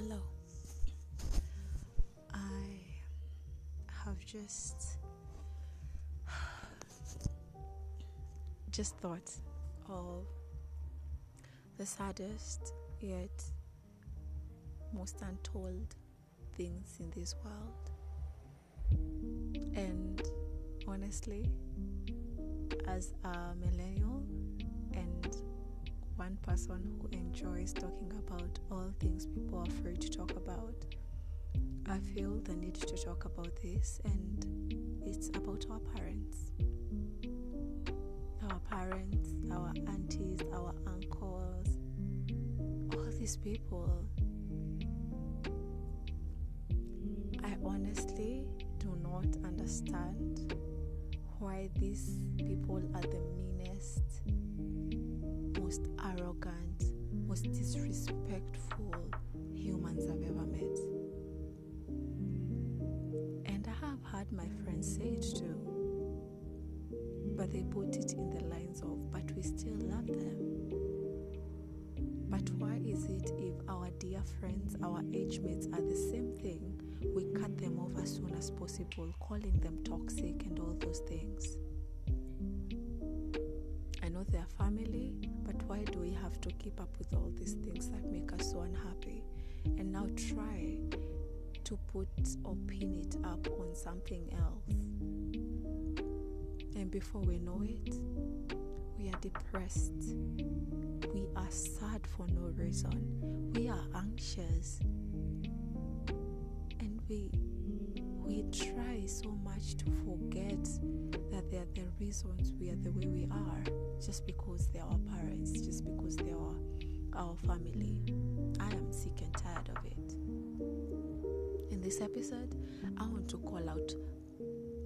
Hello, I have just thought of the saddest yet most untold things in this world, and honestly, as a millennial and one person who enjoys talking about all things people are afraid to talk about, I feel the need to talk about this, and it's about our parents. Our parents, our aunties, our uncles, all these people. I honestly do not understand why these people are the meanest, most arrogant, most disrespectful humans I've ever met. And I have had my friends say it too, but they put it in the lines of, but we still love them. But why is it if our dear friends, our age mates are the same thing, we cut them off as soon as possible, calling them toxic and all those things? I know they are family, but why do we have to keep up with all these things that make us so unhappy, and now try to put or pin it up on something else? And before we know it, we are depressed, we are sad for no reason, we are anxious, and we try so much to forget that they are the reasons we are the way we are, just because they are our parents, just because they are our family. I am sick and tired of it. In this episode, I want to call out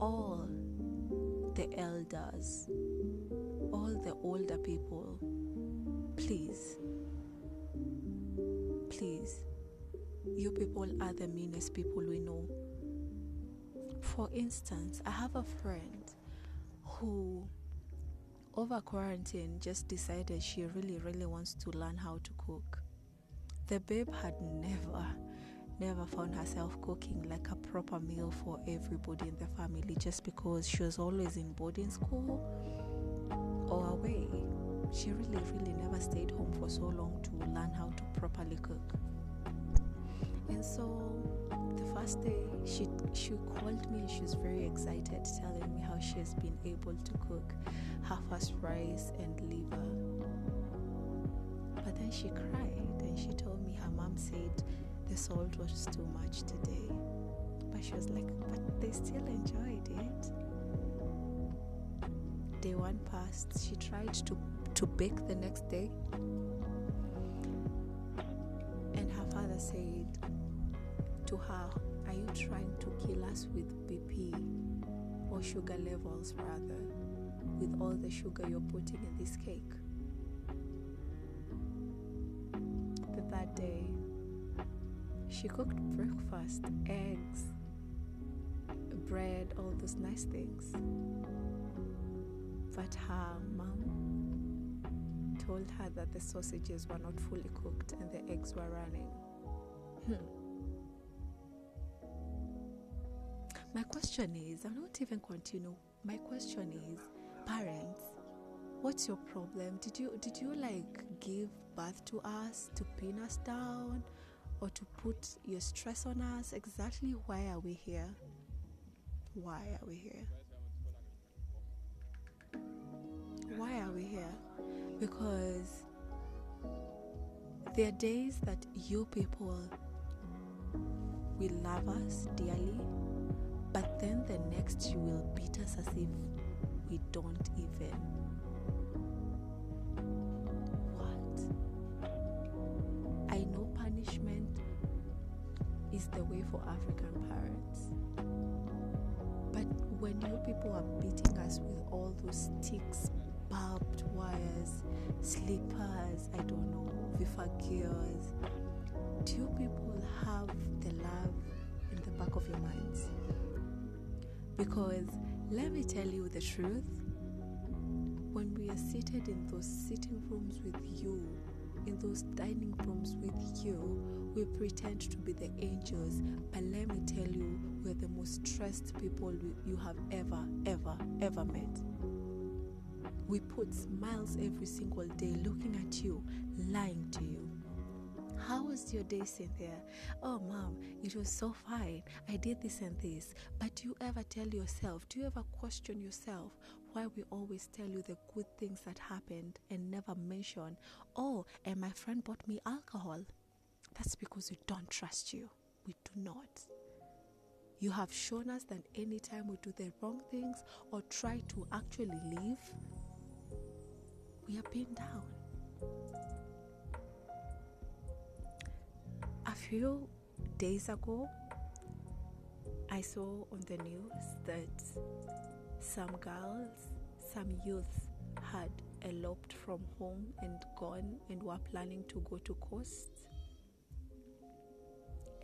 all the elders, all the older people. Please, you people are the meanest people we know. For instance, I have a friend who over quarantine just decided she really wants to learn how to cook. The babe had never found herself cooking like a proper meal for everybody in the family, just because she was always in boarding school or away. She really never stayed home for so long to learn how to properly cook. And so the first day she called me, and she was very excited, telling me how she has been able to cook her first rice and liver. But then she cried, and she told me her mom said the salt was too much today. But she was like, but they still enjoyed it. Day one passed. She tried to bake the next day, and her father said to her, are you trying to kill us with BP, or sugar levels rather, with all the sugar you're putting in this cake? The third day, she cooked breakfast, eggs, bread, all those nice things. But her mom told her that the sausages were not fully cooked and the eggs were running. My question is, I'll not even continue. My question is, parents, what's your problem? Did you like give birth to us to pin us down, or to put your stress on us? Exactly why are we here? Why are we here? Why are we here? Because there are days that you people will love us dearly, but then the next you will beat us as if we don't even. What? I know punishment is the way for African parents, but when you people are beating us with all those sticks, barbed wires, slippers, I don't know, Vifa gears, do you people have the love in the back of your minds? Because let me tell you the truth, when we are seated in those sitting rooms with you, in those dining rooms with you, We pretend to be the angels, but let me tell you, we're the most stressed people you have ever met. We put smiles every single day looking at you, lying to you. How was your day, Cynthia? Oh, Mom, it was so fine. I did this and this. But do you ever tell yourself, do you ever question yourself why we always tell you the good things that happened and never mention, oh, and my friend bought me alcohol? That's because we don't trust you. We do not. You have shown us that any time we do the wrong things or try to actually live, we are pinned down. A few days ago, I saw on the news that some youth had eloped from home and gone and were planning to go to coasts.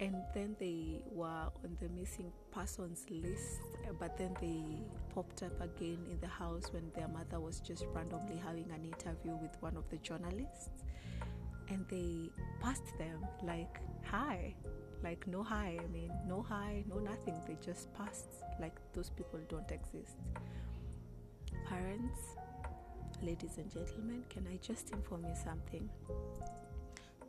And then they were on the missing persons list, but then they popped up again in the house when their mother was just randomly having an interview with one of the journalists. And they passed them like, hi. Like, no hi, I mean, no hi, no nothing. They just passed like those people don't exist. Parents, ladies and gentlemen, can I just inform you something?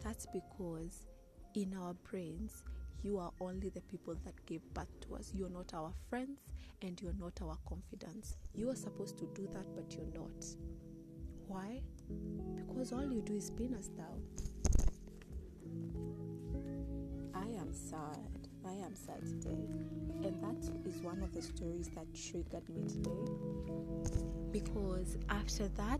That's because in our brains, you are only the people that gave birth to us. You're not our friends and you're not our confidants. You are supposed to do that, but you're not. Why? Because all you do is pin us down. I am sad today. And that is one of the stories that triggered me today. Because after that,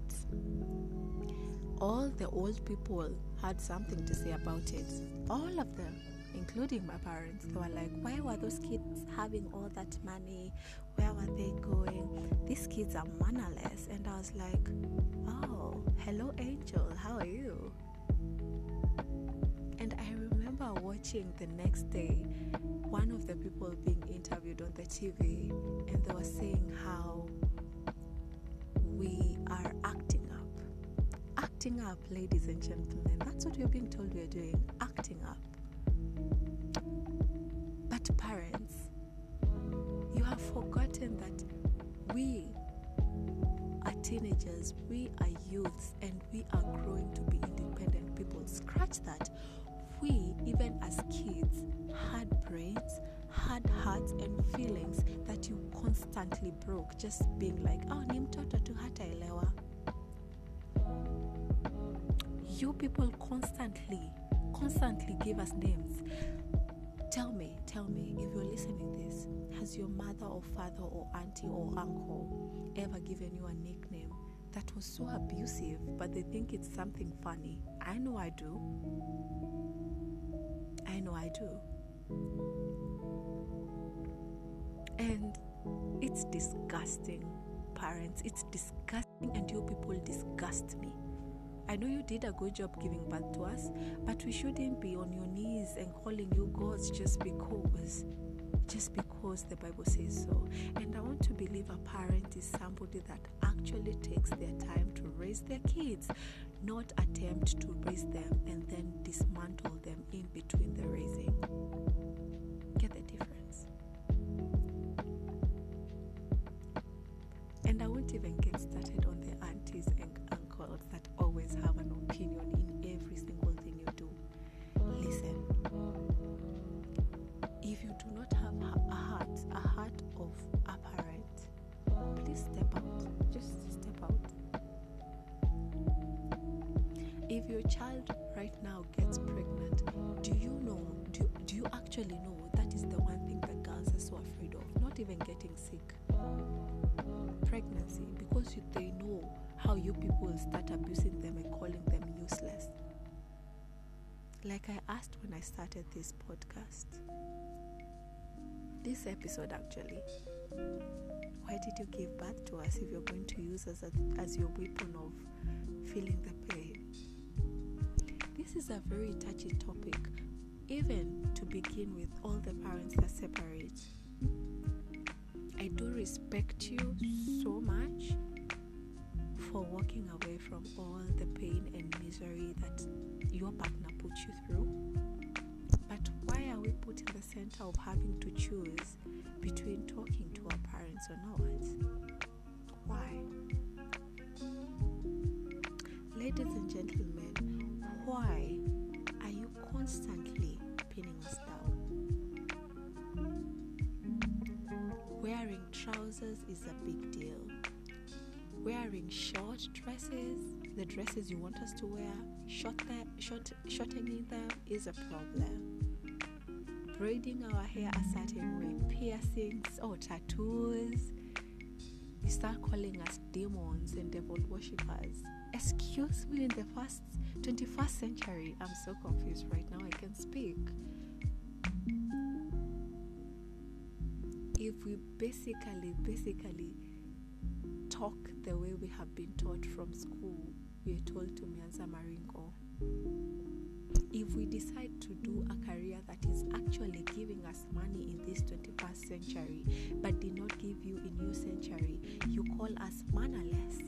all the old people had something to say about it. All of them, including my parents. They were like, why were those kids having all that money? Where were they going? These kids are mannerless. And I was like, oh, hello, Angel, how are you? And I remember watching the next day, one of the people being interviewed on the TV, and they were saying how we are acting up. Acting up, ladies and gentlemen, that's what we're being told we're doing, acting up. But parents, you have forgotten that we are teenagers, we are youths, and we are growing to be independent people. Scratch that. We, even as kids, had brains, had hearts and feelings that you constantly broke, just being like, oh, ni mtoto tu hata elewa. You people constantly give us names. Tell me, if you're listening to this, has your mother or father or auntie or uncle ever given you a nickname that was so abusive, but they think it's something funny? I know I do. And it's disgusting, parents. It's disgusting, and you people disgust me. I know you did a good job giving birth to us, but we shouldn't be on your knees and calling you gods just because the Bible says so. And I want to believe a parent is somebody that actually takes their time to raise their kids, not attempt to raise them and then dismantle them in between the raising. Get the difference? And I won't even get started on the aunties and uncles that always have an opinion in every single thing you do. Listen, if you do not have a heart of a parent, please step out. Just step out. If your child right now gets pregnant, do you actually know that is the one thing that girls are so afraid of? Not even getting sick. Pregnancy, because they know how you people start abusing them and calling them useless. Like I asked when I started this podcast, this episode actually, why did you give birth to us if you're going to use us as your weapon of feeling the pain? This is a very touchy topic, even to begin with all the parents that separate. I do respect you so much for walking away from all the pain and misery that your partner put you through. of having to choose between talking to our parents or not. Why? Ladies and gentlemen, why are you constantly pinning us down? Wearing trousers is a big deal. Wearing short dresses, the dresses you want us to wear, shortening them is a problem. Braiding our hair a certain way, piercings or tattoos. You start calling us demons and devil worshippers. Excuse me, in the 21st century, I'm so confused right now, I can speak. If we basically talk the way we have been taught from school, we are told to mianza maringo. If we decide to do a career that is actually giving us money in this 21st century, but did not give you a new century, you call us mannerless.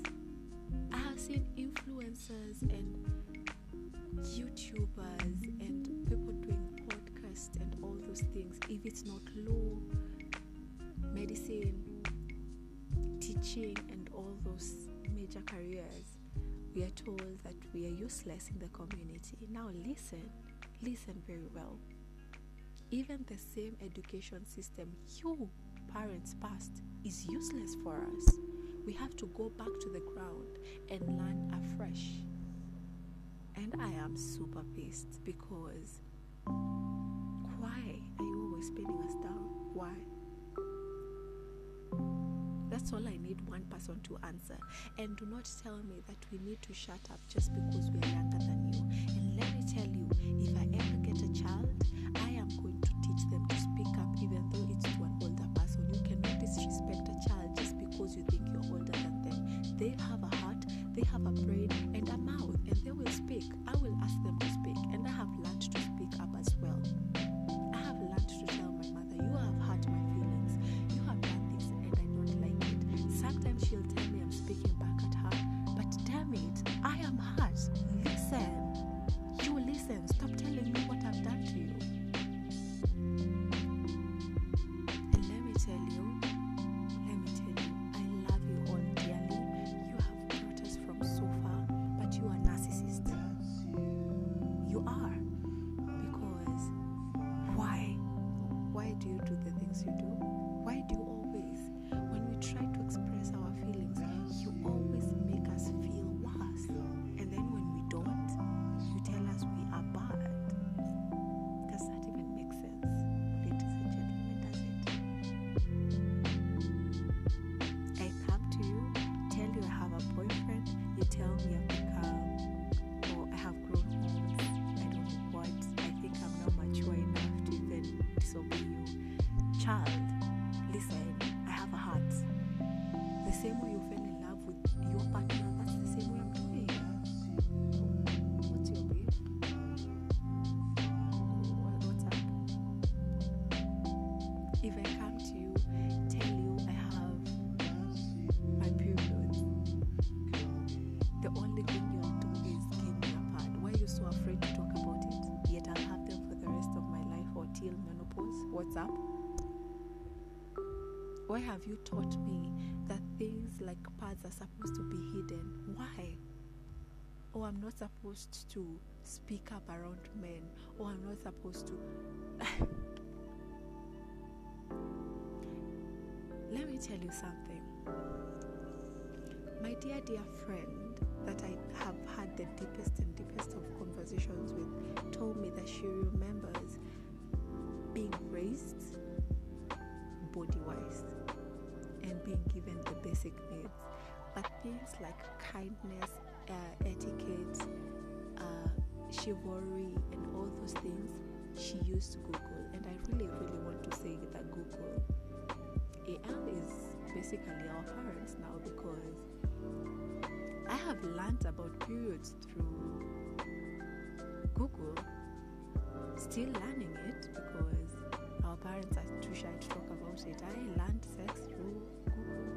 I have seen influencers and YouTubers and people doing podcasts and all those things. If it's not law, medicine, teaching, and all those major careers, we are told that we are useless in the community. Now listen very well. Even the same education system you parents passed is useless for us. We have to go back to the ground and learn afresh. And I am super pissed because why are you always pinning us down? Why? That's all I need one person to answer. And do not tell me that we need to shut up just because we are younger than you. And let me tell you, if I ever get a child, I am going to teach them to speak up, even though it's to an older person. You cannot disrespect a child just because you think you're older than them. They have a heart, they have a brain, and a mouth, and they will speak. I will ask them to speak, and I have learned to speak up as well. I have learned to tell my mother, you have hurt my feelings, you have done this, and I don't like it. Sometimes she'll tell me I'm speaking back at her, but damn it, I am hurt. Listen. You listen. Stop telling me what I've done to you. And let me tell you, I love you all dearly. You have brought us from so far, but you are narcissist. You are. Because why? Why do you do the things you do? Why do you always, when we try to express our feelings, you always make us feel worse? And then when we don't, you tell us we are bad. Does that even make sense? Ladies and gentlemen, does it? I come to you, tell you I have a boyfriend, you tell me I've become, or I have grown old, I don't know what, I think I'm not mature enough to even disobey you. Child, listen, I have a heart. The same way you fell in love with your partner, that's the same way I'm doing. What's your babe? What's up? If I come to you, tell you I have my periods, the only thing you'll do is give me a pad. Why are you so afraid to talk about it? Yet I'll have them for the rest of my life or till menopause. What's up? Why have you taught me that things like pads are supposed to be hidden? Why? Or I'm not supposed to speak up around men. Or I'm not supposed to... Let me tell you something. My dear friend that I have had the deepest and deepest of conversations with told me that she remembers being raised body-wise and being given the basic needs, but things like kindness, etiquette, chivalry, and all those things, she used Google. And I really want to say that Google AI is basically our parents now, because I have learned about periods through Google, still learning it because our parents are too shy to talk about it. I learned sex through Google.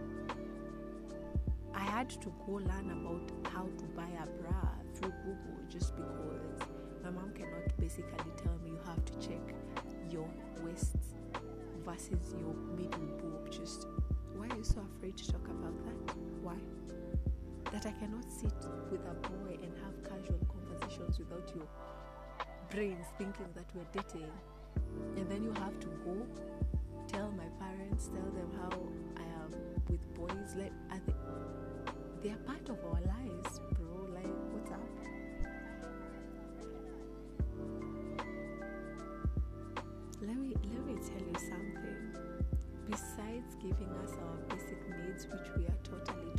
I had to go learn about how to buy a bra through Google just because my mom cannot basically tell me you have to check your waste versus your maiden boob. Just why are you so afraid to talk about that? Why? That I cannot sit with a boy and have casual conversations without your brains thinking that we're dating, and then you have to go tell my parents, tell them how I am with boys. Like, they are part of our lives, bro. Like, what's up? Let me tell you something. Besides giving us our basic needs, which we are totally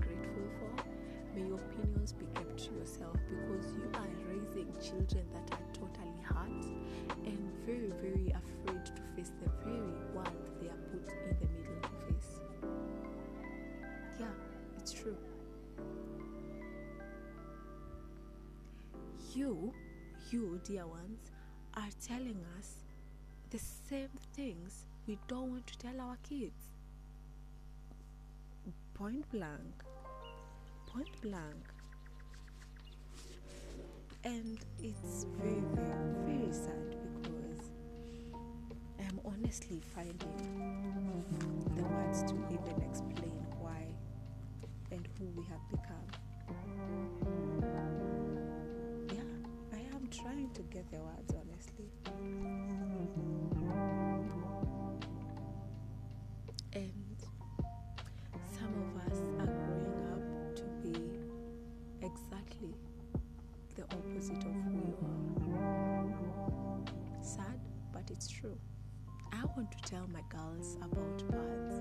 grateful for, may your opinions be kept to yourself, because you are raising children that are totally hurt and very, very afraid to face the very world they are put in the middle to face. Yeah, it's true. You dear ones, are telling us the same things we don't want to tell our kids. Point blank. And it's very, very, very sad, because I'm honestly finding the words to even explain why and who we have become. Yeah, I am trying to get the words, honestly. And some of us are growing up to be exactly the opposite of who you are. Sad, but it's true. I want to tell my girls about birds.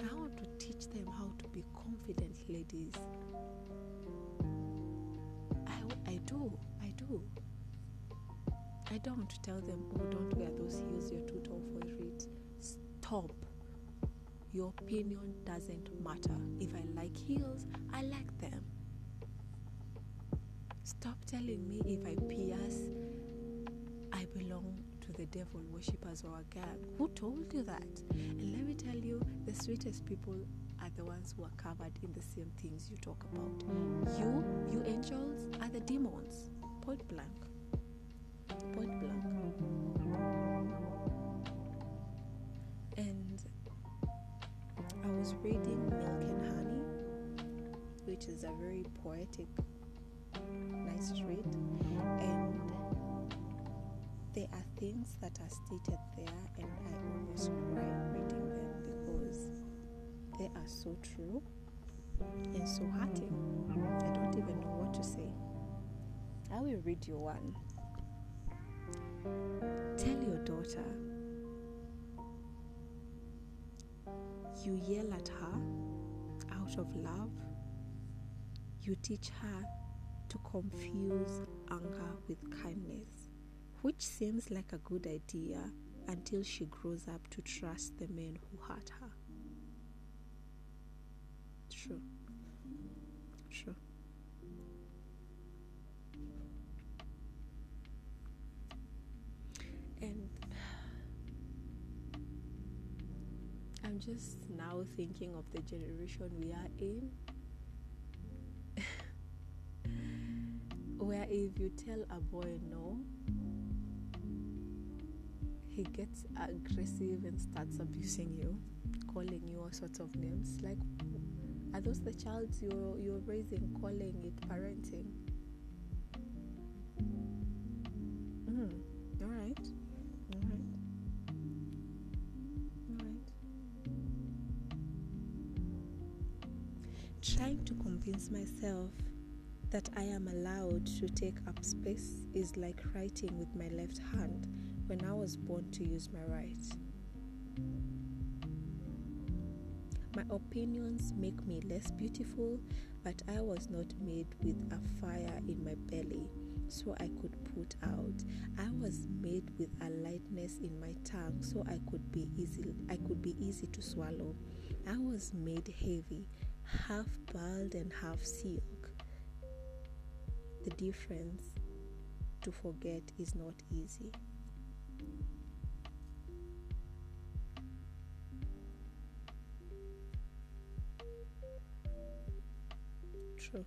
I want to teach them how to be confident ladies. I do. I don't want to tell them, oh, don't wear those heels, you're too tall for it. Stop. Your opinion doesn't matter. If I like heels, I like them. Stop telling me if I pierce, I belong to the devil worshippers or a gang. Who told you that? And let me tell you, the sweetest people are the ones who are covered in the same things you talk about. You angels are the demons. Point blank. And I was reading Milk and Honey, which is a very poetic, nice read, and there are things that are stated there, and I almost cry reading them because they are so true and so hearty. I don't even know what to say. I will read you one. Tell your daughter you yell at her out of love. You teach her to confuse anger with kindness, which seems like a good idea until she grows up to trust the men who hurt her. True. And I'm just now thinking of the generation we are in, where if you tell a boy no, he gets aggressive and starts abusing you, calling you all sorts of names. Like, are those the child you're raising, calling it parenting? Trying to convince myself that I am allowed to take up space is like writing with my left hand when I was born to use my right. My opinions make me less beautiful, but I was not made with a fire in my belly so I could put out. I was made with a lightness in my tongue so I could be easy to swallow. I was made heavy, half boiled and half silk. The difference, to forget is not easy. True.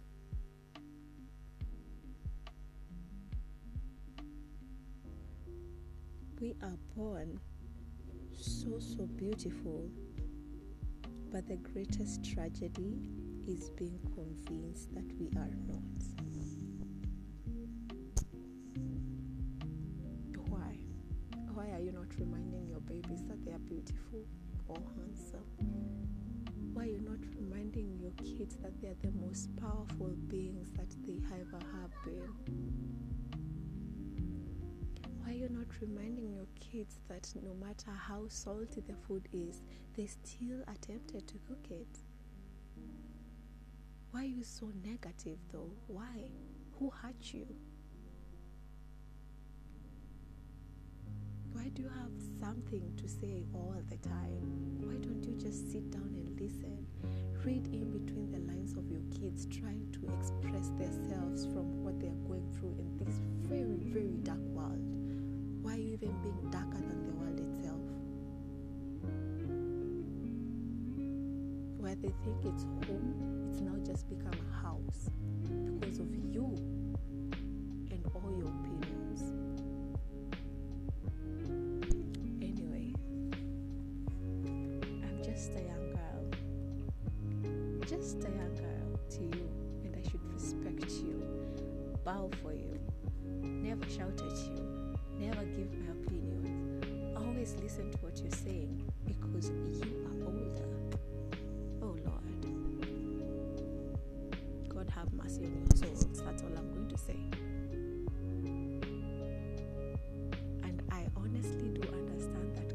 We are born so beautiful, but the greatest tragedy is being convinced that we are not. Why are you not reminding your babies that they are beautiful or handsome? Why are you not reminding your kids that they are the most powerful beings that they ever have been? Why are you not reminding your kids that no matter how salty the food is, they still attempted to cook it? Why are you so negative though? Why? Who hurt you? Why do you have something to say all the time? Why don't you just sit down and listen? Read in between the lines of your kids trying to express themselves from what they are going through in this very, very dark world. Why are you even being darker than the world itself? Where they think it's home, it's now just become a house because of you and all your opinions. Just a young girl to you, and I should respect you, bow for you, never shout at you, never give my opinions, always listen to what you're saying because you are older. Oh Lord, God have mercy on your souls, that's all I'm going to say. And I honestly do understand that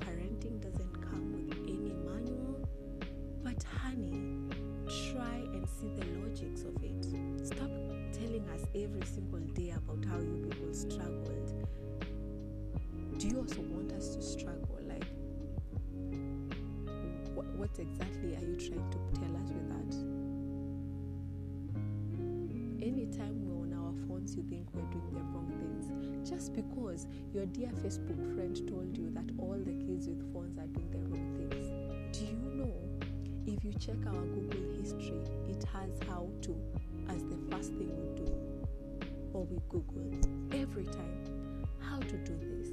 parenting doesn't come with any manual, but honey, try and see the logics of it. Stop telling us every single day about how you people struggled. Do you also want us to struggle? Like, what exactly are you trying to tell us with that? Anytime we're on our phones, you think we're doing the wrong things. Just because your dear Facebook friend told you that all the kids with phones are doing the wrong things. Do you know? If you check our Google history, it has how to as the first thing we do, or we Google every time. How to do this,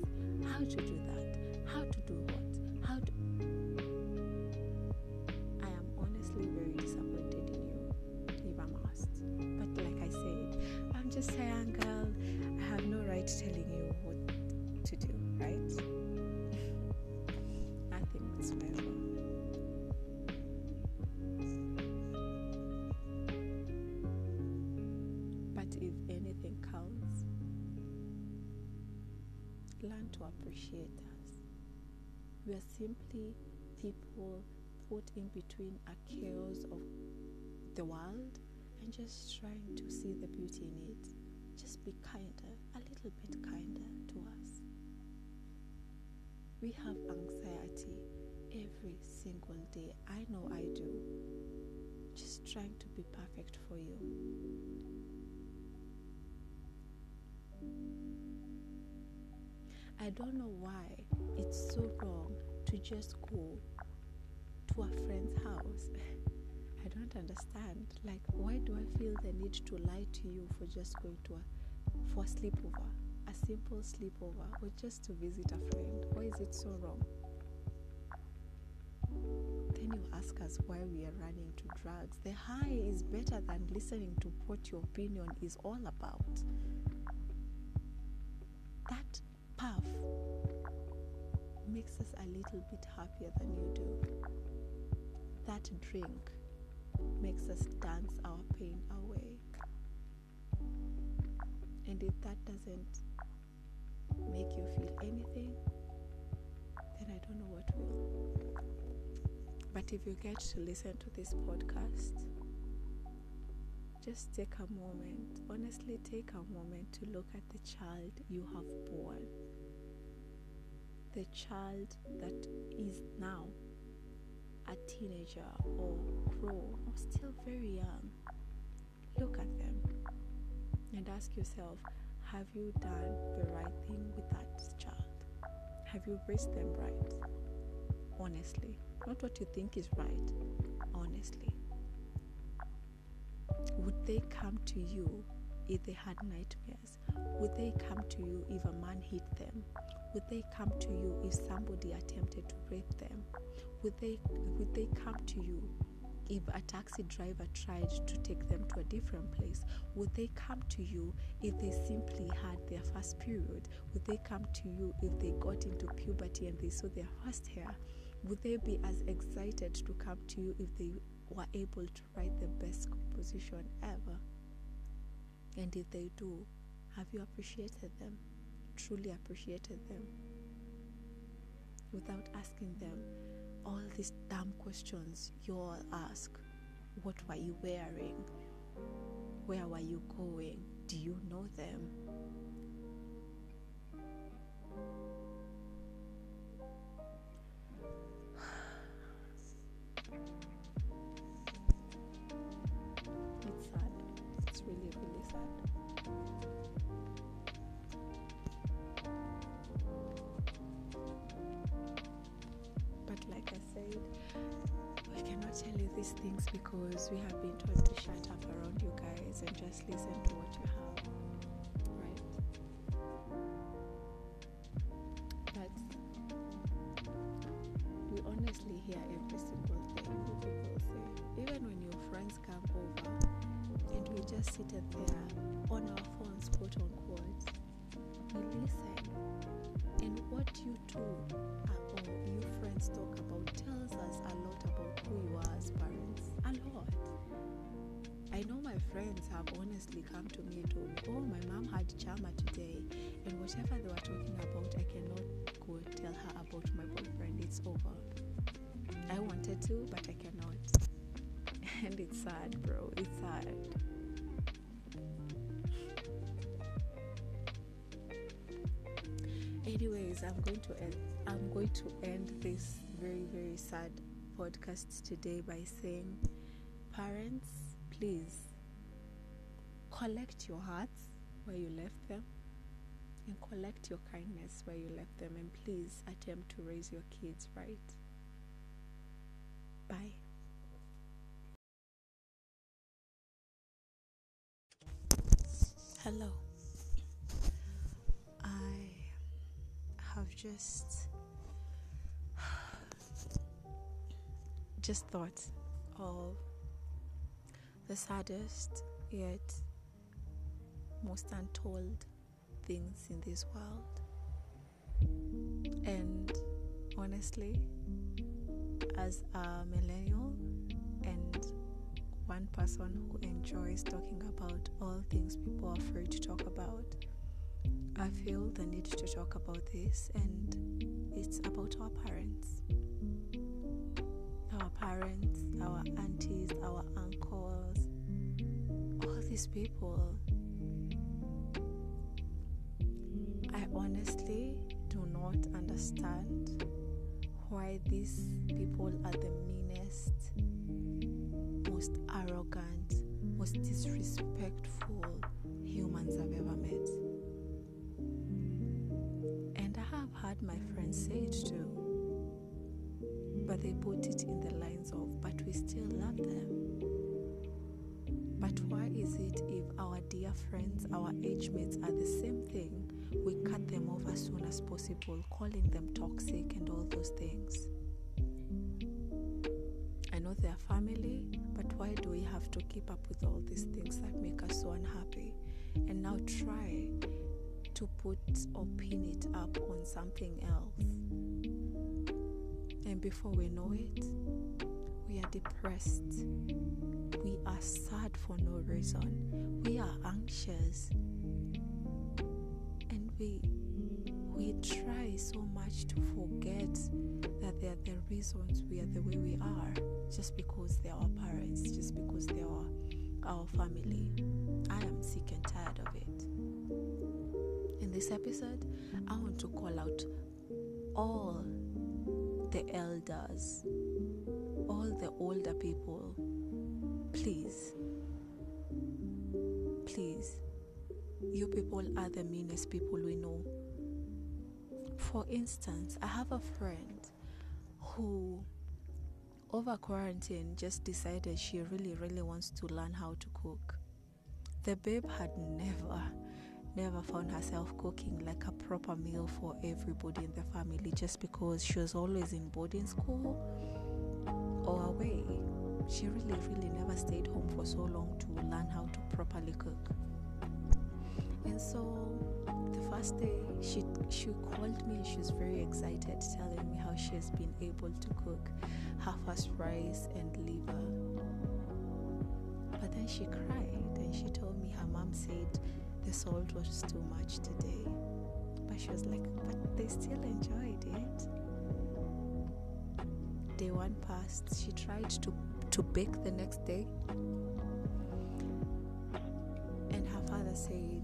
how to do that, how to do what, how to... I am honestly very disappointed in you, if I'm asked. But like I said, I'm just a young girl. I have no right telling you what to do, right? Nothing whatsoever. Learn to appreciate us. We are simply people put in between a chaos of the world and just trying to see the beauty in it. Just be kinder, a little bit kinder to us. We have anxiety every single day. I know I do. Just trying to be perfect for you. I don't know why it's so wrong to just go to a friend's house. I don't understand. Like, why do I feel the need to lie to you for just going to for a sleepover, a simple sleepover, or just to visit a friend? Why is it so wrong? Then you ask us why we are running to drugs. The high is better than listening to what your opinion is all about. That puff makes us a little bit happier than you do. That drink makes us dance our pain away. And if that doesn't make you feel anything, then I don't know what will. But if you get to listen to this podcast, just take a moment, honestly take a moment to look at the child you have born. The child that is now a teenager or grown or still very young. Look at them and ask yourself, have you done the right thing with that child? Have you raised them right? Honestly. Not what you think is right. Honestly. Would they come to you if they had nightmares? Would they come to you if a man hit them? Would they come to you if somebody attempted to rape them? Would they come to you if a taxi driver tried to take them to a different place? Would they come to you if they simply had their first period? Would they come to you if they got into puberty and they saw their first hair? Would they be as excited to come to you if they were able to write the best composition ever? And if they do, have you appreciated them? Truly appreciated them? Without asking them all these damn questions you all ask. What were you wearing? Where were you going? Do you know them? It's sad. It's really, really sad. We cannot tell you these things because we have been told to shut up around you guys and just listen to what you have, right? But we honestly hear every single thing people say. Even when your friends come over and we just sit there on our phones, quote unquote, we listen. And what you do or you friends talk about tells us a lot about who you are as parents. A lot. I know my friends have honestly come to me and told me, oh, my mom had Chama today, and whatever they were talking about, I cannot go tell her about my boyfriend. It's over. I wanted to, but I cannot. And it's sad, bro. It's sad. Anyways, I'm going to end this very, very sad podcast today by saying, parents, please collect your hearts where you left them, and collect your kindness where you left them, and please attempt to raise your kids right. Bye. Hello. I've just thought of the saddest yet most untold things in this world. And honestly, as a millennial and one person who enjoys talking about all things people are afraid to talk about, I feel the need to talk about this, and it's about our parents. Our parents, our aunties, our uncles, all these people. I honestly do not understand why these people are the meanest, most arrogant, most disrespectful humans I've ever met. Had my friends say it too, but they put it in the lines of, but we still love them. But why is it if our dear friends, our age mates are the same thing, we cut them off as soon as possible, calling them toxic and all those things? I know they are family, but why do we have to keep up with all these things that make us so unhappy? And now try to put or pin it up on something else, and before we know it, we are depressed, we are sad for no reason, we are anxious, and we try so much to forget that they are the reasons we are the way we are, just because they are our parents, just because they are our family. I am sick and tired of it. This episode, I want to call out all the elders, all the older people. Please, you people are the meanest people we know. For instance, I have a friend who over quarantine just decided she really, really wants to learn how to cook. The babe had never never found herself cooking like a proper meal for everybody in the family, just because she was always in boarding school or away. She really never stayed home for so long to learn how to properly cook. And so the first day she called me and she was very excited, telling me how she has been able to cook her first rice and liver. But then she cried and she told me her mom said the salt was too much today. But she was like, but they still enjoyed it. Day one passed. She tried to bake the next day, and her father said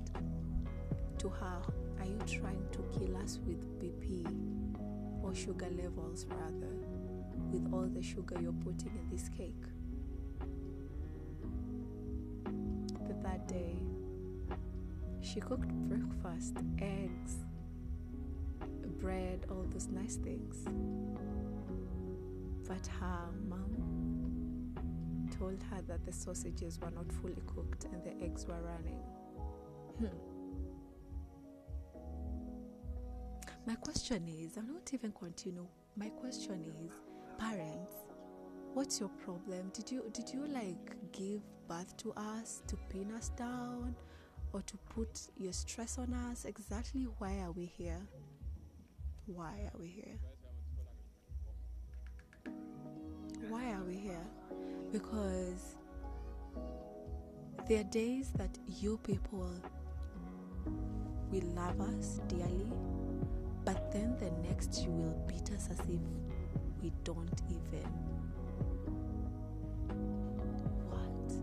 to her, "Are you trying to kill us with BP, or sugar levels rather, with all the sugar you're putting in this cake?" The third day, she cooked breakfast, eggs, bread, all those nice things. But her mom told her that the sausages were not fully cooked and the eggs were running. My question is, I'll not even continue. My question is, parents, what's your problem? Did you like give birth to us to pin us down or to put your stress on us? Exactly why are we here? Why are we here? Why are we here? Because there are days that you people will love us dearly, but then the next you will beat us as if we don't even. What?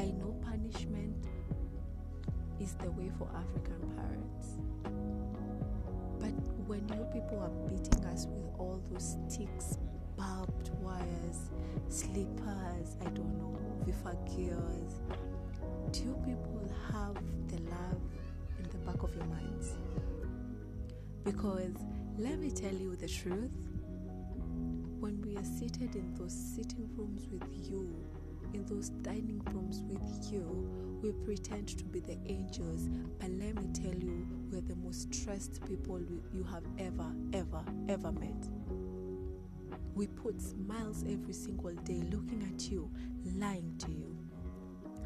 I know punishment is the way for African parents. But when you people are beating us with all those sticks, barbed wires, slippers, I don't know, vifagios, do you people have the love in the back of your minds? Because let me tell you the truth, when we are seated in those sitting rooms with you, in those dining rooms with you, we pretend to be the angels, but let me tell you, we're the most stressed people you have ever met. We put smiles every single day looking at you, lying to you.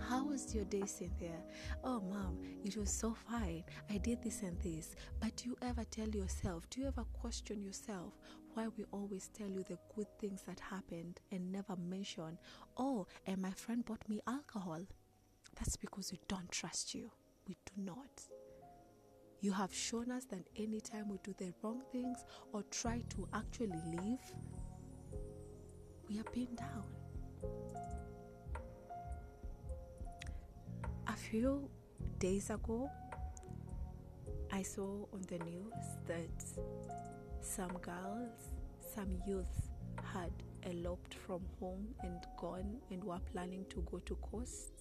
How was your day, Cynthia? Oh, mom, it was so fine. I did this and this. But do you ever tell yourself, do you ever question yourself why we always tell you the good things that happened and never mention, oh, and my friend bought me alcohol? That's because we don't trust you. We do not. You have shown us that any time we do the wrong things or try to actually live, we are pinned down. A few days ago, I saw on the news that some youth had eloped from home and gone and were planning to go to coast.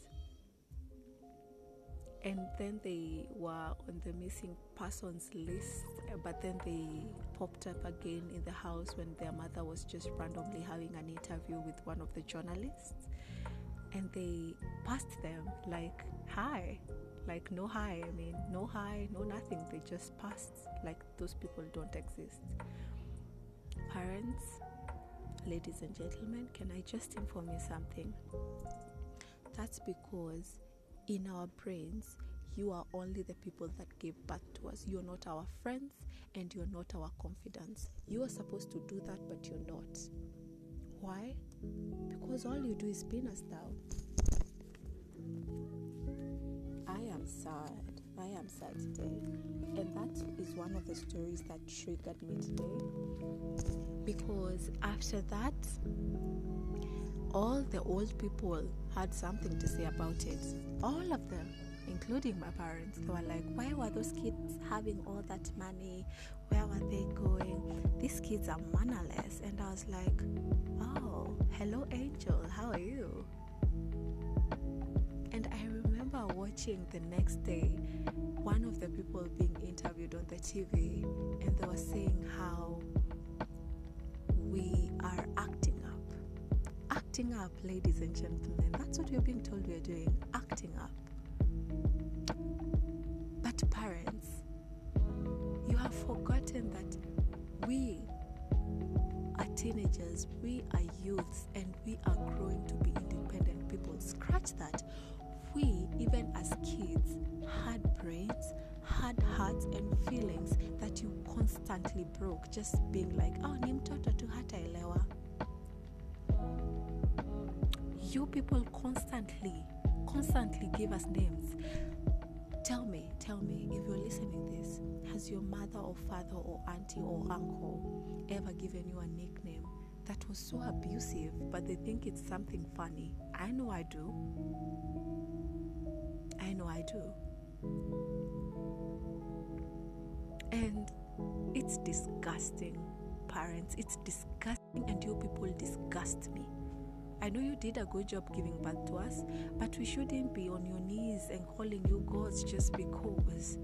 And then they were on the missing persons list, but then they popped up again in the house when their mother was just randomly having an interview with one of the journalists. And they passed them like, hi. Like, no hi, I mean, no hi, no nothing. They just passed like those people don't exist. Parents, ladies and gentlemen, can I just inform you something? That's because in our brains, you are only the people that gave birth to us. You're not our friends and you're not our confidants. You are supposed to do that, but you're not. Why? Because all you do is pin us down. I am sad today. And that is one of the stories that triggered me today. Because after that, all the old people had something to say about it. All of them, including my parents, they were like, why were those kids having all that money? Where were they going? These kids are mannerless. And I was like, oh, hello angel, how are you? And I remember watching the next day, one of the people being interviewed on the TV, and they were saying how we are acting up. Acting up, ladies and gentlemen, that's what you're being told we're doing, acting up. that parents, you have forgotten that we are teenagers, we are youths, and we are growing to be independent people. Scratch that. We, even as kids, had brains, had hearts and feelings that you constantly broke, just being like, oh, ni mtoto tu hataelewa. You people constantly give us names. Tell me, if you're listening to this, has your mother or father or auntie or uncle ever given you a nickname that was so abusive, but they think it's something funny? I know I do. And it's disgusting, parents. It's disgusting, and you people disgust me. I know you did a good job giving birth to us, but we shouldn't be on your knees and calling you gods just because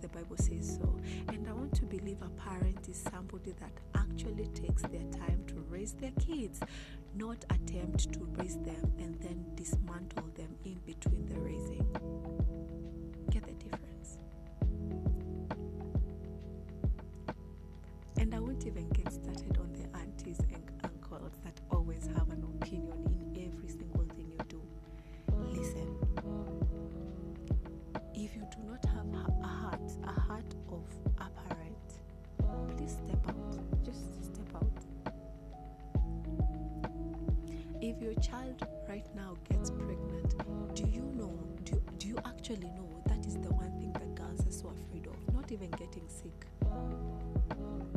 the Bible says so. And I want to believe a parent is somebody that actually takes their time to raise their kids, not attempt to raise them and then dismantle them in between the raising. Get the difference? And I won't even get started on the aunties and uncles that always have an opinion in every single thing you do. Listen, if you do not have a heart of a parent, please step out. Just step out. If your child right now gets pregnant, do you actually know that is the one thing that girls are so afraid of? Not even getting sick.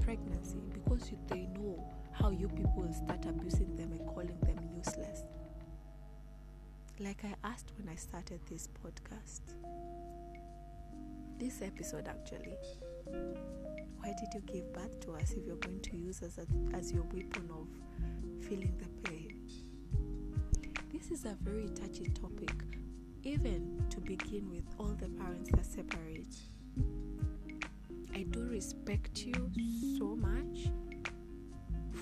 Pregnancy, because they know how you people start abusing them and calling them useless. Like I asked when I started this podcast, this episode actually, why did you give birth to us if you're going to use us as your weapon of feeling the pain? This is a very touchy topic, even to begin with all the parents that separate. I do respect you so much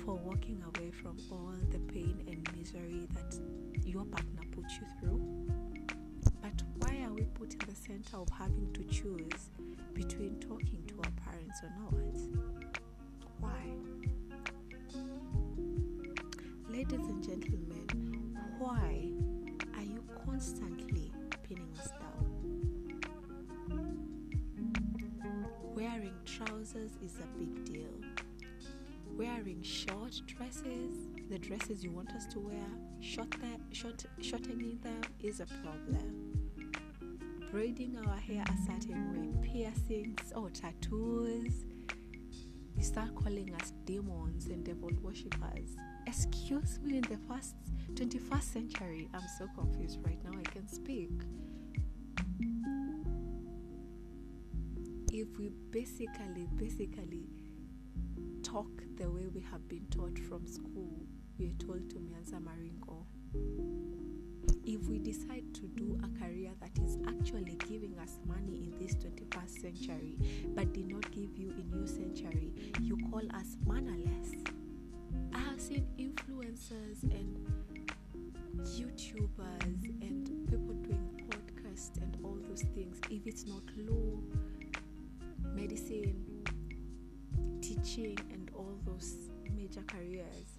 for walking away from all the pain and misery that your partner put you through. But why are we put in the center of having to choose between talking to our parents or not? Why? Ladies and gentlemen, why are you constantly pinning us down? Wearing trousers is a big deal. Wearing short dresses, the dresses you want us to wear, shortening them is a problem. Braiding our hair a certain way, piercings or tattoos. You start calling us demons and devil worshippers. Excuse me, in the 21st century, I'm so confused right now, I can speak. If we basically talk the way we have been taught from school, we are told to mianza maringo. If we decide to do a career that is actually giving us money in this 21st century, but did not give you a new century, you call us mannerless. I have seen influencers and YouTubers and people doing podcasts and all those things. If it's not law, medicine, teaching, and all those major careers,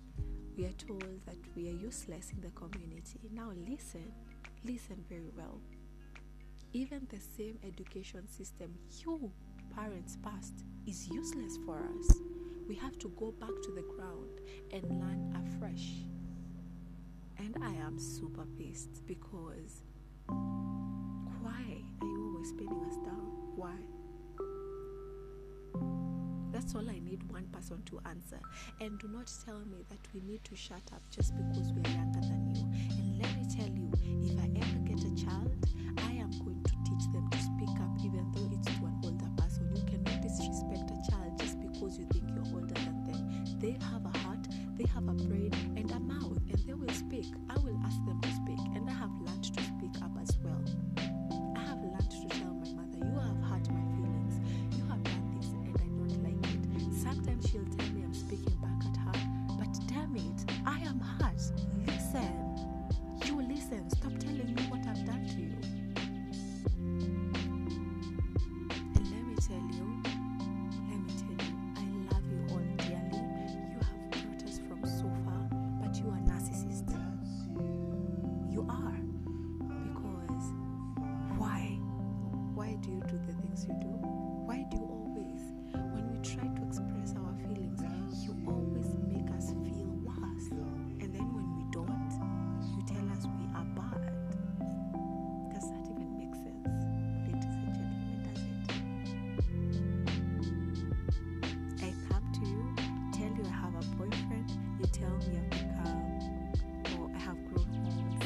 we are told that we are useless in the community. Now listen very well. Even the same education system you parents passed is useless for us. We have to go back to the ground and learn afresh. And I am super pissed because why are you always pinning us down? Why? That's all I need one person to answer. And do not tell me that we need to shut up just because we are younger than you. And let me tell you, if I ever get a child, I am going to teach them to speak up even though it's to an older person. You cannot disrespect a child just because you think you're older than them. They have a heart, they have a brain, and a mouth, and they will speak. I will ask them to speak, and I have learned to speak up as well. I have learned to tell my mother, you have hurt my feelings, you have done this, and I don't like it. Sometimes she'll tell me I'm speaking back at her, but damn it, I am hurt. Listen. Stop telling me what I've done to you. things you do? Why do you always, when we try to express our feelings, you always make us feel worse? And then when we don't, you tell us we are bad. Does that even make sense? Ladies and gentlemen, does it? I come to you, tell you I have a boyfriend, you tell me I've become, or I have grown old, I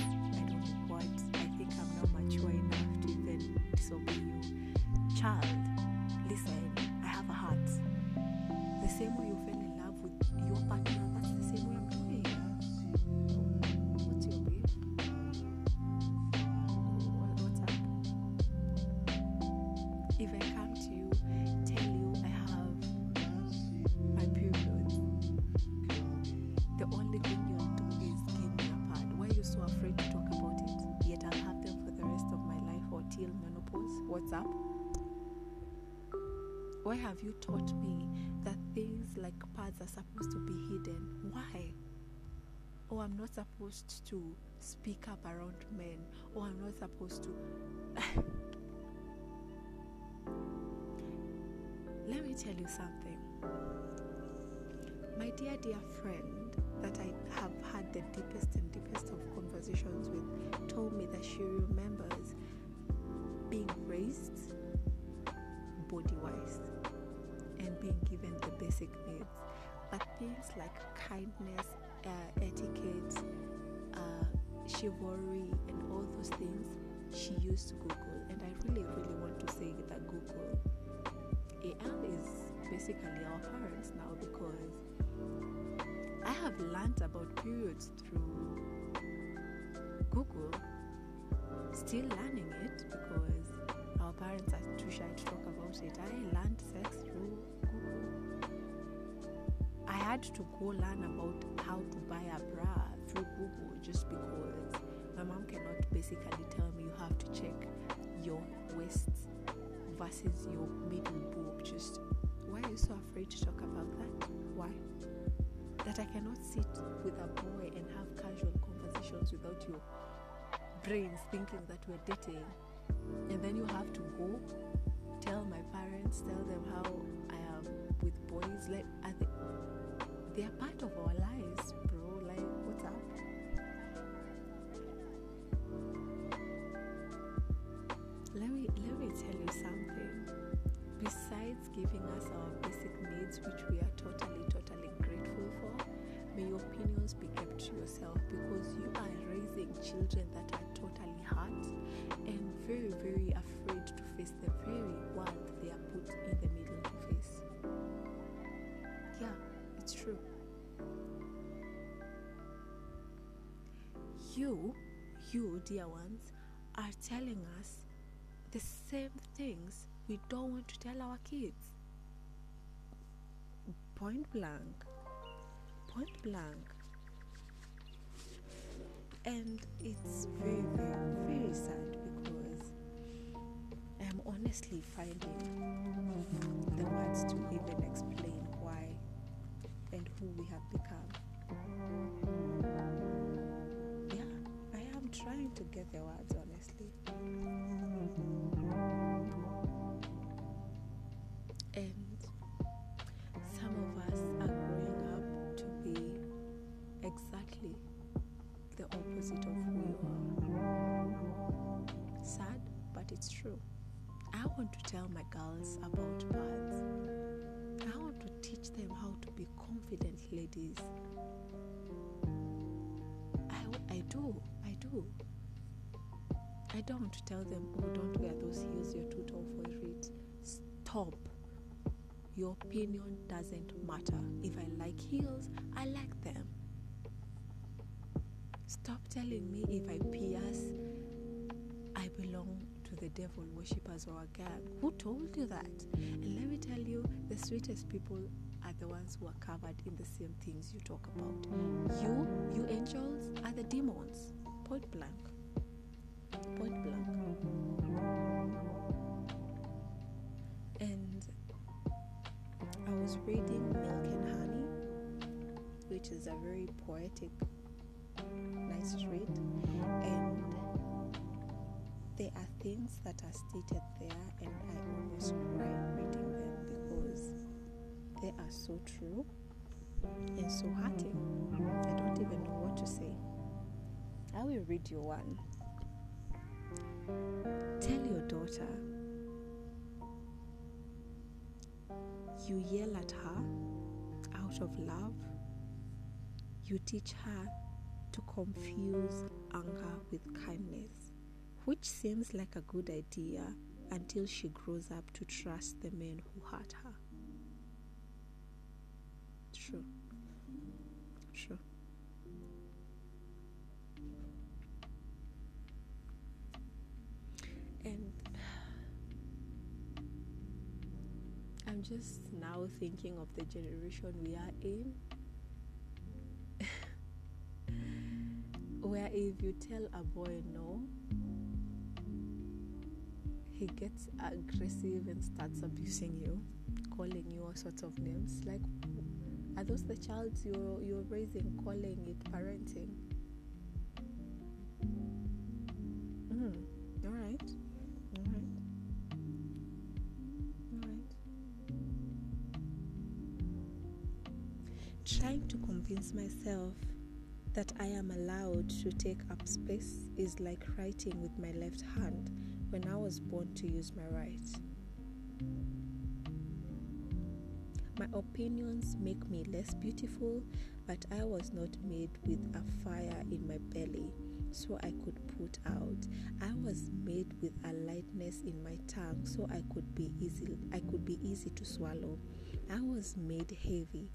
don't know what, I think I'm now mature enough to even disobey you. Child, listen, I have a heart. The same way you fell in love with your partner, that's the same way I'm doing. What's your babe? What's up? If I come to you, tell you I have my period, the only thing you'll do is keep me apart. Why are you so afraid to talk about it? Yet I'll have them for the rest of my life or till menopause. What's up? Why have you taught me that things like pads are supposed to be hidden? Why? Oh, I'm not supposed to speak up around men. Oh, I'm not supposed to... Let me tell you something. My dear friend that I have had the deepest and deepest of conversations with told me that she remembers being raised body-wise and being given the basic needs, but things like kindness, etiquette, chivalry, and all those things, she used to Google. And I really, really want to say that Google AI is basically our parents now, because I have learned about periods through Google, still learning it because our parents are too shy to talk about it. I learned sex through Google. I had to go learn about how to buy a bra through Google, just because my mom cannot basically tell me you have to check your waist versus your middle boob. Just, why are you so afraid to talk about that? Why? That I cannot sit with a boy and have casual conversations without your brains thinking that we're dating. And then you have to go tell my parents, tell them how I am with boys. Like, they are part of our lives, bro. Like, what's up? Let me tell you something. Besides giving us our basic needs, which we are totally, totally grateful for, may your opinions be kept to yourself, because you are raising children that are totally hurt and very, very afraid to face the very world they are put in the middle to face. Yeah, it's true. You dear ones, are telling us the same things we don't want to tell our kids. Point blank. And it's very, very, very sad, because I'm honestly finding the words to even explain why and who we have become. Yeah, I am trying to get the words, honestly. And some of us are exactly the opposite of who you are. Sad, but it's true. I want to tell my girls about pads. I want to teach them how to be confident ladies. I do. I don't want to tell them, oh, don't wear those heels, you're too tall for it. Stop. Your opinion doesn't matter. If I like heels, I like them. Stop telling me if I pierce, I belong to the devil worshippers or a gang. Who told you that? And let me tell you, the sweetest people are the ones who are covered in the same things you talk about. You angels are the demons. Point blank. And I was reading Milk and Honey, which is a very poetic, nice read, and there are things that are stated there and I almost cry reading them because they are so true and so hearting. I don't even know what to say. I will read you one. Tell your daughter you yell at her out of love. You teach her to confuse anger with kindness, which seems like a good idea until she grows up to trust the men who hurt her. True. True. And I'm just now thinking of the generation we are in, where if you tell a boy no, he gets aggressive and starts abusing you, calling you all sorts of names. Like, are those the child you're raising, calling it parenting? All right. Trying to convince myself that I am allowed to take up space is like writing with my left hand when I was born to use my right. My opinions make me less beautiful, but I was not made with a fire in my belly so I could put out. I was made with a lightness in my tongue so I could be easy to swallow. I was made heavy,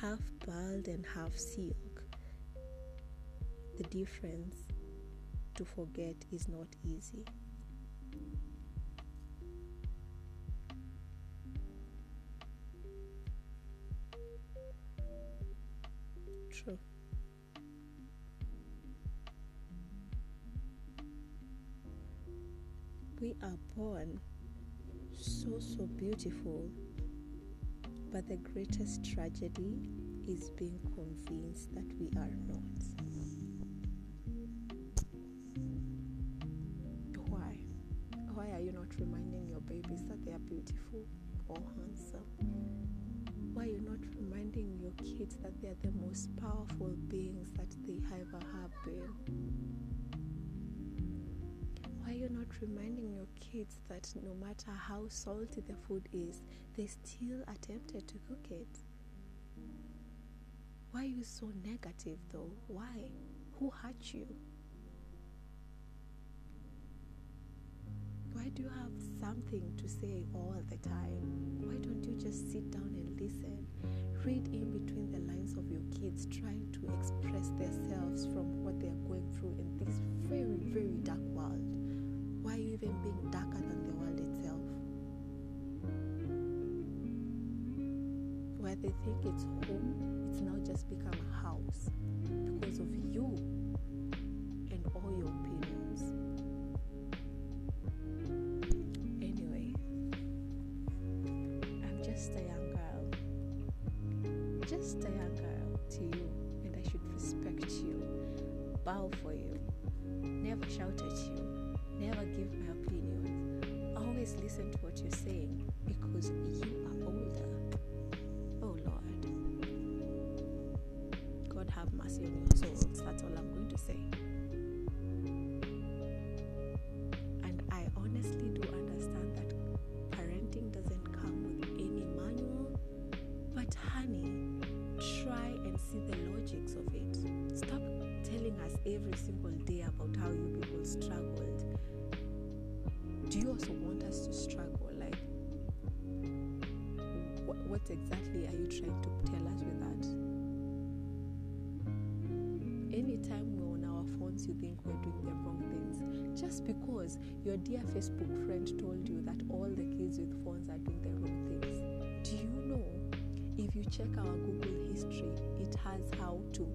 half bald and half sealed. The difference to forget is not easy. True. We are born so beautiful, but the greatest tragedy is being convinced that we are not. Reminding your babies that they are beautiful or handsome? Why are you not reminding your kids that they are the most powerful beings that they ever have been? Why are you not reminding your kids that no matter how salty the food is, they still attempted to cook it? Why are you so negative though? Why? Who hurt you? Why do you have something to say all the time? Why don't you just sit down and listen? Read in between the lines of your kids trying to express themselves from what they are going through in this very, very dark world. Why are you even being darker than the world itself? Where they think it's home, it's now just become a house because of you and all your opinions. Just a young girl to you, and I should respect you, bow for you, never shout at you, never give my opinions, always listen to what you're saying because you are older. Oh Lord, God have mercy on your souls, that's all I'm going to say. And I honestly do understand that parenting doesn't come with any manual, but honey, try and see the logics of it. Stop telling us every single day about how you people struggled. Do you also want us to struggle? Like, what exactly are you trying to tell us with that? Anytime we're on our phones, you think we're doing the wrong things. Just because your dear Facebook friend told you that all the kids with phones are doing the wrong things. Do you know? If you check our Google history, it has how to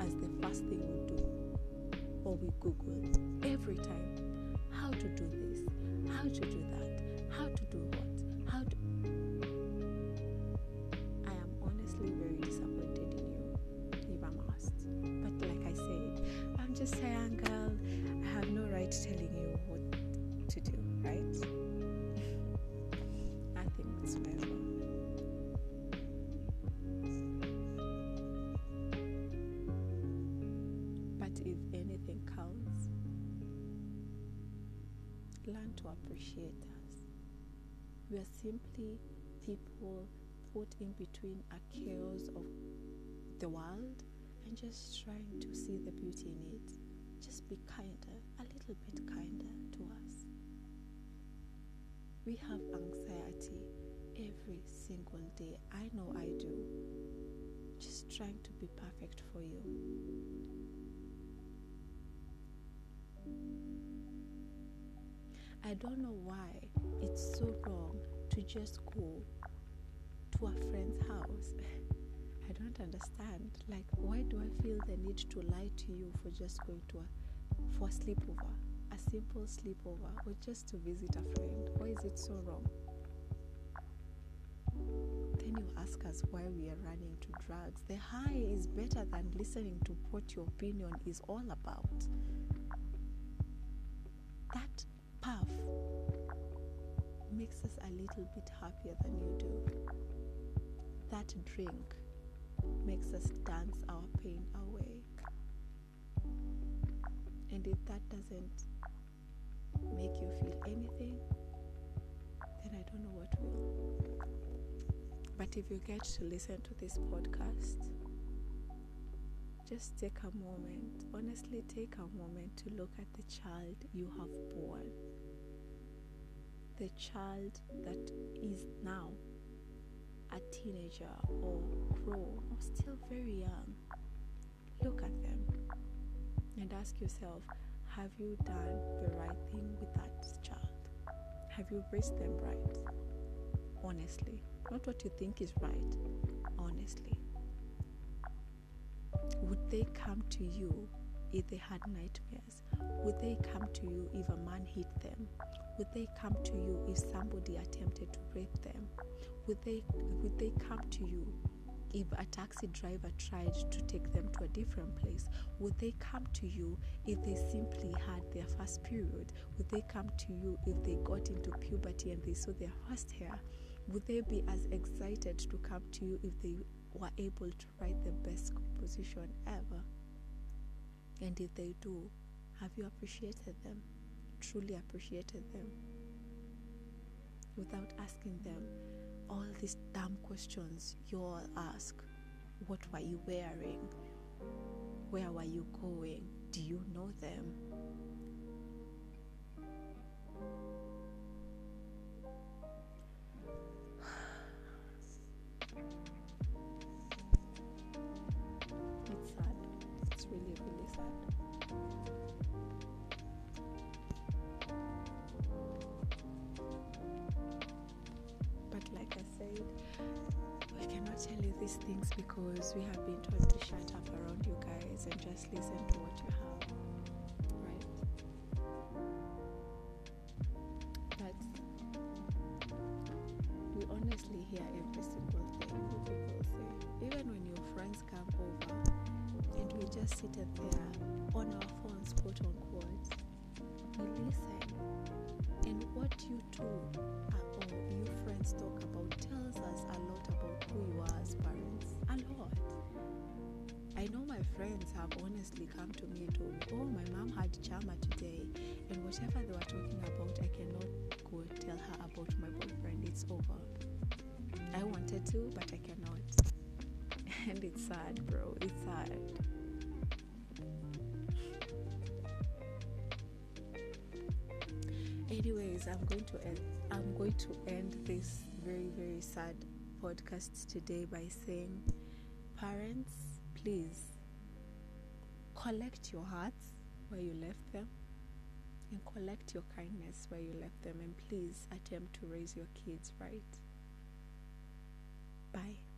as the first thing we do, or we Google every time. How to do this, how to do that, how to do what, how to... I am honestly very disappointed in you, if I'm asked. But like I said, I'm just a young girl. I have no right telling you what learn to appreciate us. We are simply people put in between a chaos of the world and just trying to see the beauty in it. Just be kinder, a little bit kinder to us. We have anxiety every single day. I know I do. Just trying to be perfect for you. I don't know why it's so wrong to just go to a friend's house. I don't understand. Like, why do I feel the need to lie to you for just going to for a sleepover? A simple sleepover, or just to visit a friend. Why is it so wrong? Then you ask us why we are running to drugs. The high is better than listening to what your opinion is all about. That path makes us a little bit happier than you do. That drink makes us dance our pain away. And if that doesn't make you feel anything, then I don't know what will. But if you get to listen to this podcast, just take a moment, honestly take a moment to look at the child you have born, the child that is now a teenager or grown or still very young. Look at them and ask yourself, have you done the right thing with that child? Have you raised them right? Honestly. Not what you think is right. Honestly. Would they come to you if they had nightmares? Would they come to you if a man hit them? Would they come to you if somebody attempted to rape them? Would they come to you if a taxi driver tried to take them to a different place? Would they come to you if they simply had their first period? Would they come to you if they got into puberty and they saw their first hair? Would they be as excited to come to you if they were able to write the best composition ever? And if they do, have you appreciated them? Truly appreciated them? Without asking them all these dumb questions you all ask. What were you wearing? Where were you going? Do you know them? It's sad. It's really, really sad. Like I said, we cannot tell you these things because we have been told to shut up around you guys and just listen to what you have, right? But we honestly hear every single thing people say. Even when your friends come over and we just sit there on our phones, quote unquote, we listen. And what you do or you friends talk about tells us a lot about who you are as parents. A lot. I know my friends have honestly come to me to, oh, my mom had jama today, and whatever they were talking about, I cannot go tell her about my boyfriend. It's over. I wanted to, but I cannot. And it's sad, bro. It's sad. Anyways, I'm going to end this very, very sad podcast today by saying, parents, please collect your hearts where you left them, and collect your kindness where you left them, and please attempt to raise your kids right. Bye.